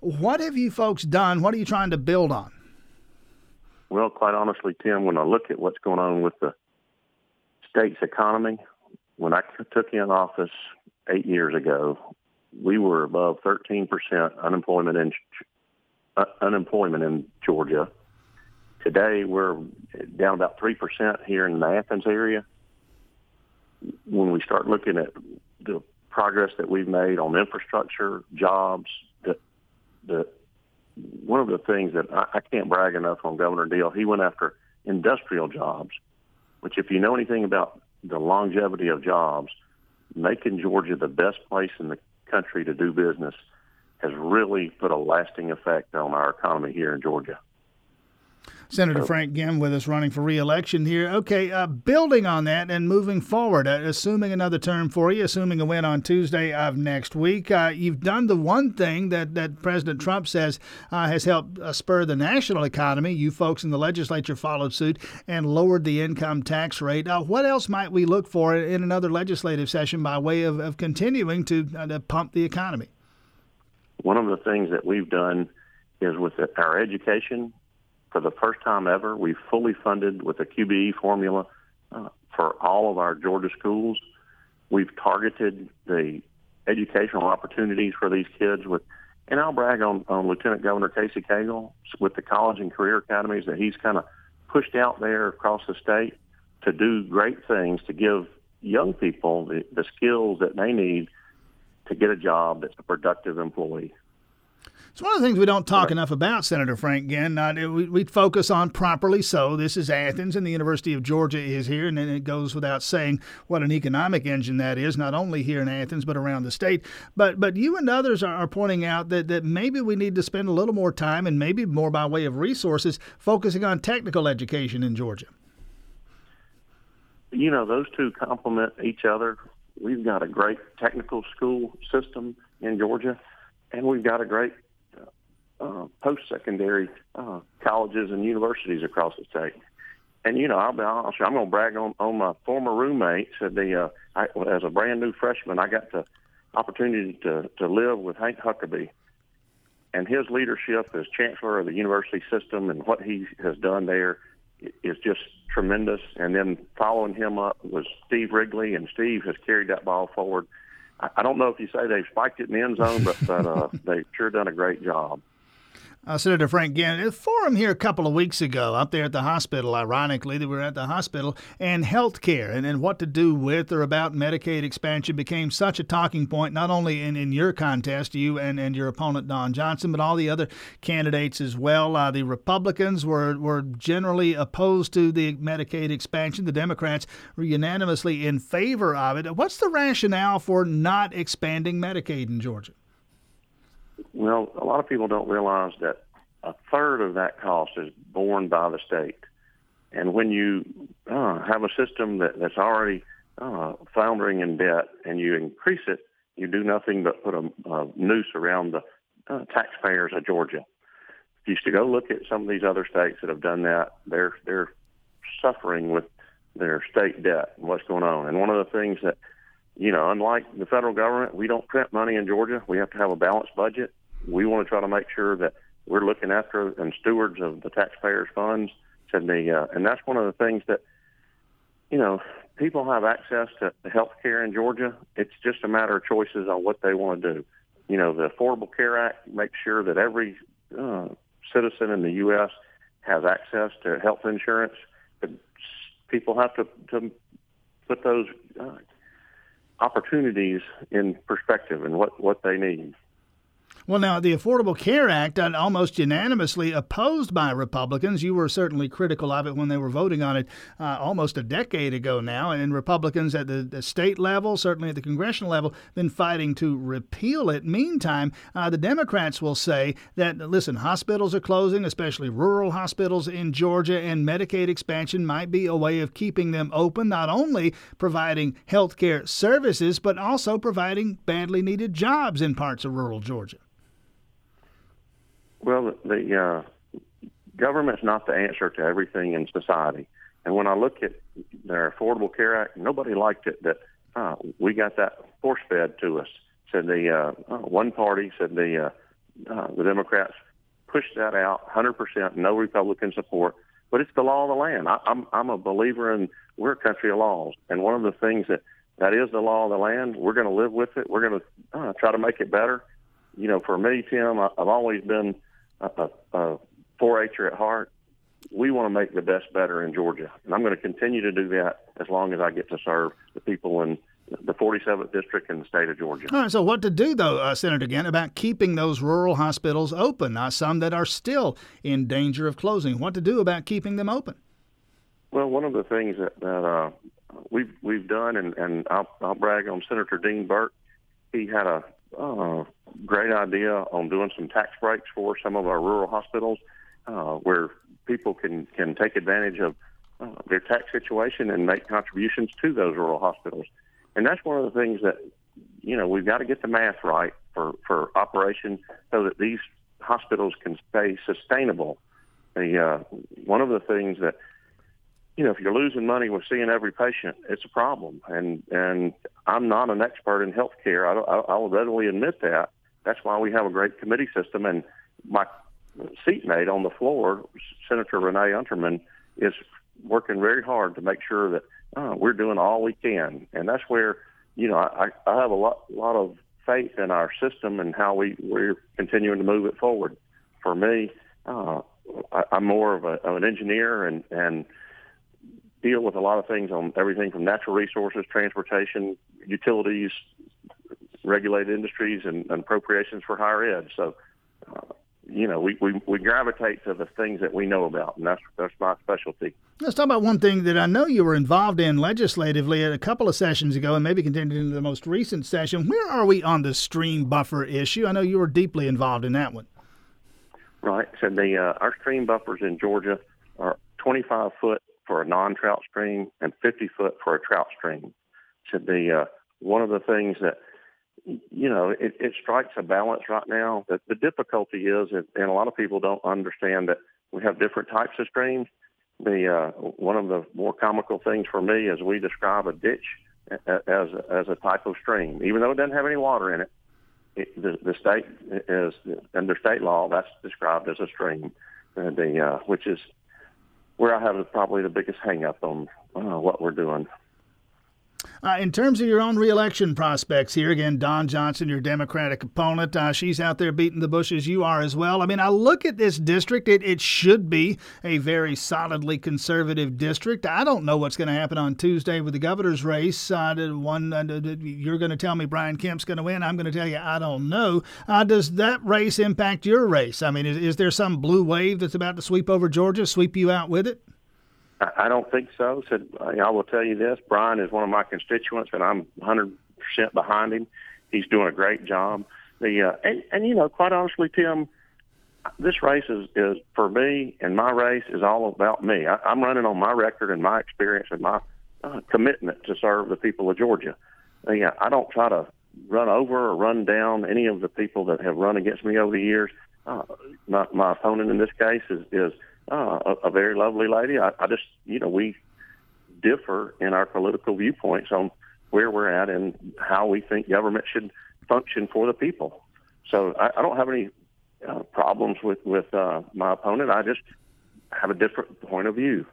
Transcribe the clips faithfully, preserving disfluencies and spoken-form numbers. What have you folks done? What are you trying to build on? Well, quite honestly, Tim, when I look at what's going on with the state's economy, when I took in office eight years ago, we were above thirteen percent unemployment in uh, unemployment in Georgia. Today, we're down about three percent here in the Athens area. When we start looking at the progress that we've made on infrastructure, jobs, the, the, one of the things that I, I can't brag enough on Governor Deal, he went after industrial jobs, which if you know anything about the longevity of jobs, making Georgia the best place in the country to do business has really put a lasting effect on our economy here in Georgia. Senator Frank Ginn with us, running for re-election here. Okay, uh, building on that and moving forward, uh, assuming another term for you, assuming a win on Tuesday of next week, uh, you've done the one thing that, that President Trump says uh, has helped uh, spur the national economy. You folks in the legislature followed suit and lowered the income tax rate. Uh, what else might we look for in another legislative session by way of, of continuing to, uh, to pump the economy? One of the things that we've done is with the, our education. For the first time ever, we fully funded with a Q B E formula uh, for all of our Georgia schools. We've targeted the educational opportunities for these kids with, and I'll brag on, on Lieutenant Governor Casey Cagle with the college and career academies that he's kind of pushed out there across the state to do great things to give young people the, the skills that they need to get a job that's a productive employee. It's one of the things we don't talk enough about, Senator Frank Ginn. Uh, we, we focus on properly so. This is Athens, and the University of Georgia is here, and it goes without saying what an economic engine that is, not only here in Athens but around the state. But but you and others are, are pointing out that, that maybe we need to spend a little more time and maybe more by way of resources focusing on technical education in Georgia. You know, those two complement each other. We've got a great technical school system in Georgia, and we've got a great uh, post-secondary uh, colleges and universities across the state. And, you know, I'll be honest, I'm going to brag on, on my former roommates. At the, uh, I, as a brand-new freshman, I got the opportunity to, to live with Hank Huckaby. And his leadership as chancellor of the university system and what he has done there is just tremendous. And then following him up was Steve Wrigley, and Steve has carried that ball forward. I don't know if you say they've spiked it in the end zone, but, but uh, they've sure done a great job. Uh, Senator Frank Ginn, a forum here a couple of weeks ago up there at the hospital, ironically, that we were at the hospital, and health care and, and what to do with or about Medicaid expansion became such a talking point, not only in, in your contest, you and, and your opponent, Don Johnson, but all the other candidates as well. Uh, the Republicans were, were generally opposed to the Medicaid expansion. The Democrats were unanimously in favor of it. What's the rationale for not expanding Medicaid in Georgia? Well, a lot of people don't realize that a third of that cost is borne by the state. And when you uh, have a system that, that's already uh, foundering in debt and you increase it, you do nothing but put a, a noose around the uh, taxpayers of Georgia. If you should go look at some of these other states that have done that, they're, they're suffering with their state debt and what's going on. And one of the things that You know, unlike the federal government, we don't print money in Georgia. We have to have a balanced budget. We want to try to make sure that we're looking after and stewards of the taxpayers' funds. And, the, uh, and that's one of the things that, you know, people have access to health care in Georgia. It's just a matter of choices on what they want to do. You know, the Affordable Care Act makes sure that every uh, citizen in the U S has access to health insurance. But people have to, to put those uh, opportunities in perspective and what, what they need. Well, now, the Affordable Care Act, almost unanimously opposed by Republicans. You were certainly critical of it when they were voting on it uh, almost a decade ago now. And Republicans at the, the state level, certainly at the congressional level, been fighting to repeal it. Meantime, uh, the Democrats will say that, listen, hospitals are closing, especially rural hospitals in Georgia, and Medicaid expansion might be a way of keeping them open, not only providing health care services, but also providing badly needed jobs in parts of rural Georgia. Well, the uh, government's not the answer to everything in society. And when I look at their Affordable Care Act, nobody liked it that uh, we got that force fed to us. Said the uh, one party said the uh, uh, the Democrats pushed that out, one hundred percent, no Republican support. But it's the law of the land. I, I'm, I'm a believer in we're a country of laws. And one of the things that, that is the law of the land, we're going to live with it. We're going to uh, try to make it better. You know, for me, Tim, I, I've always been a, a four-H'er at heart. We want to make the best better in Georgia. And I'm going to continue to do that as long as I get to serve the people in the forty-seventh District in the state of Georgia. All right, so what to do, though, uh, Senator Ginn, about keeping those rural hospitals open, uh, some that are still in danger of closing. What to do about keeping them open? Well, one of the things that, that uh, we've we've done, and, and I'll, I'll brag on Senator Dean Burke, he had a uh, great idea on doing some tax breaks for some of our rural hospitals uh, where people can, can take advantage of uh, their tax situation and make contributions to those rural hospitals. And that's one of the things that, you know, we've got to get the math right for, for operation so that these hospitals can stay sustainable. The uh, one of the things that, you know, if you're losing money with seeing every patient, it's a problem. And and I'm not an expert in healthcare. I, I, I will readily admit that. That's why we have a great committee system. And my seatmate on the floor, Senator Renee Unterman, is working very hard to make sure that oh, we're doing all we can. And that's where, you know, I, I have a lot lot of faith in our system and how we, we're continuing to move it forward. For me, uh, I, I'm more of, a, of an engineer and, and deal with a lot of things on everything from natural resources, transportation, utilities, regulated industries, and, and appropriations for higher ed. So, uh, you know, we, we, we gravitate to the things that we know about, and that's that's my specialty. Let's talk about one thing that I know you were involved in legislatively a couple of sessions ago and maybe continued into the most recent session. Where are we on the stream buffer issue? I know you were deeply involved in that one. Right. So the uh, our stream buffers in Georgia are twenty-five foot for a non-trout stream and fifty foot for a trout stream. So the uh, one of the things that You know, it, it strikes a balance right now. The, the difficulty is, that, and a lot of people don't understand that we have different types of streams. The uh, one of the more comical things for me is we describe a ditch as a, as a type of stream, even though it doesn't have any water in it. it the, the state is under state law that's described as a stream, uh, the uh, which is where I have probably the biggest hang-up on uh, what we're doing. Uh, in terms of your own reelection prospects here, again, Don Johnson, your Democratic opponent, uh, she's out there beating the bushes. You are as well. I mean, I look at this district. It, it should be a very solidly conservative district. I don't know what's going to happen on Tuesday with the governor's race. Uh, one, uh, you're going to tell me Brian Kemp's going to win. I'm going to tell you I don't know. Uh, does that race impact your race? I mean, is, is there some blue wave that's about to sweep over Georgia, sweep you out with it? I don't think so. So. I will tell you this. Brian is one of my constituents, and I'm one hundred percent behind him. He's doing a great job. The uh, and, and, you know, quite honestly, Tim, this race is, is, for me, and my race is all about me. I, I'm running on my record and my experience and my uh, commitment to serve the people of Georgia. The, uh, I don't try to run over or run down any of the people that have run against me over the years. Uh, my, my opponent in this case is, is Uh, a, a very lovely lady. I, I just, you know, we differ in our political viewpoints on where we're at and how we think government should function for the people. So I, I don't have any uh, problems with, with uh, my opponent. I just have a different point of view.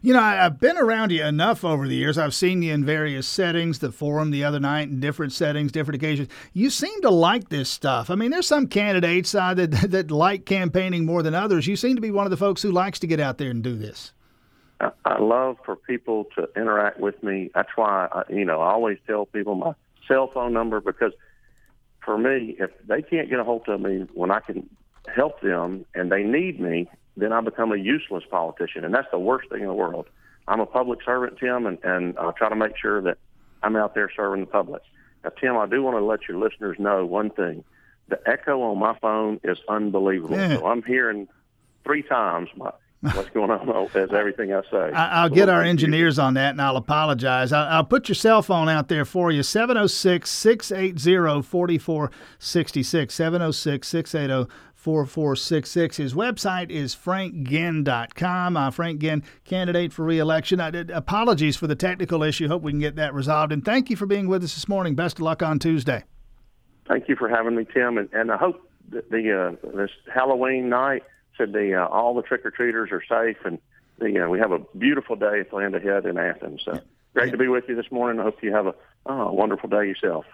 You know, I, I've been around you enough over the years. I've seen you in various settings, the forum the other night, in different settings, different occasions. You seem to like this stuff. I mean, there's some candidates uh, that, that like campaigning more than others. You seem to be one of the folks who likes to get out there and do this. I, I love for people to interact with me. That's why, I, you know, I always tell people my cell phone number, because for me, if they can't get a hold of me when I can help them and they need me, then I become a useless politician, and that's the worst thing in the world. I'm a public servant, Tim, and, and I try to make sure that I'm out there serving the public. Now, Tim, I do want to let your listeners know one thing. The echo on my phone is unbelievable. Yeah. So I'm hearing three times my, what's going on as everything I say. I, I'll so get our engineers you. on that, and I'll apologize. I, I'll put your cell phone out there for you, seven oh six, six eight oh, four four six six, seven oh six, six eight oh, four four six six. four four six six. His website is frank ginn dot com. Uh, Frank Ginn, candidate for re-election. I did, apologies for the technical issue. Hope we can get that resolved. And thank you for being with us this morning. Best of luck on Tuesday. Thank you for having me, Tim. And, and I hope the, the uh, this Halloween night, said the uh, all the trick-or-treaters are safe, and the, you know, we have a beautiful day planned ahead in Athens. So great to be with you this morning. I hope you have a oh, wonderful day yourself.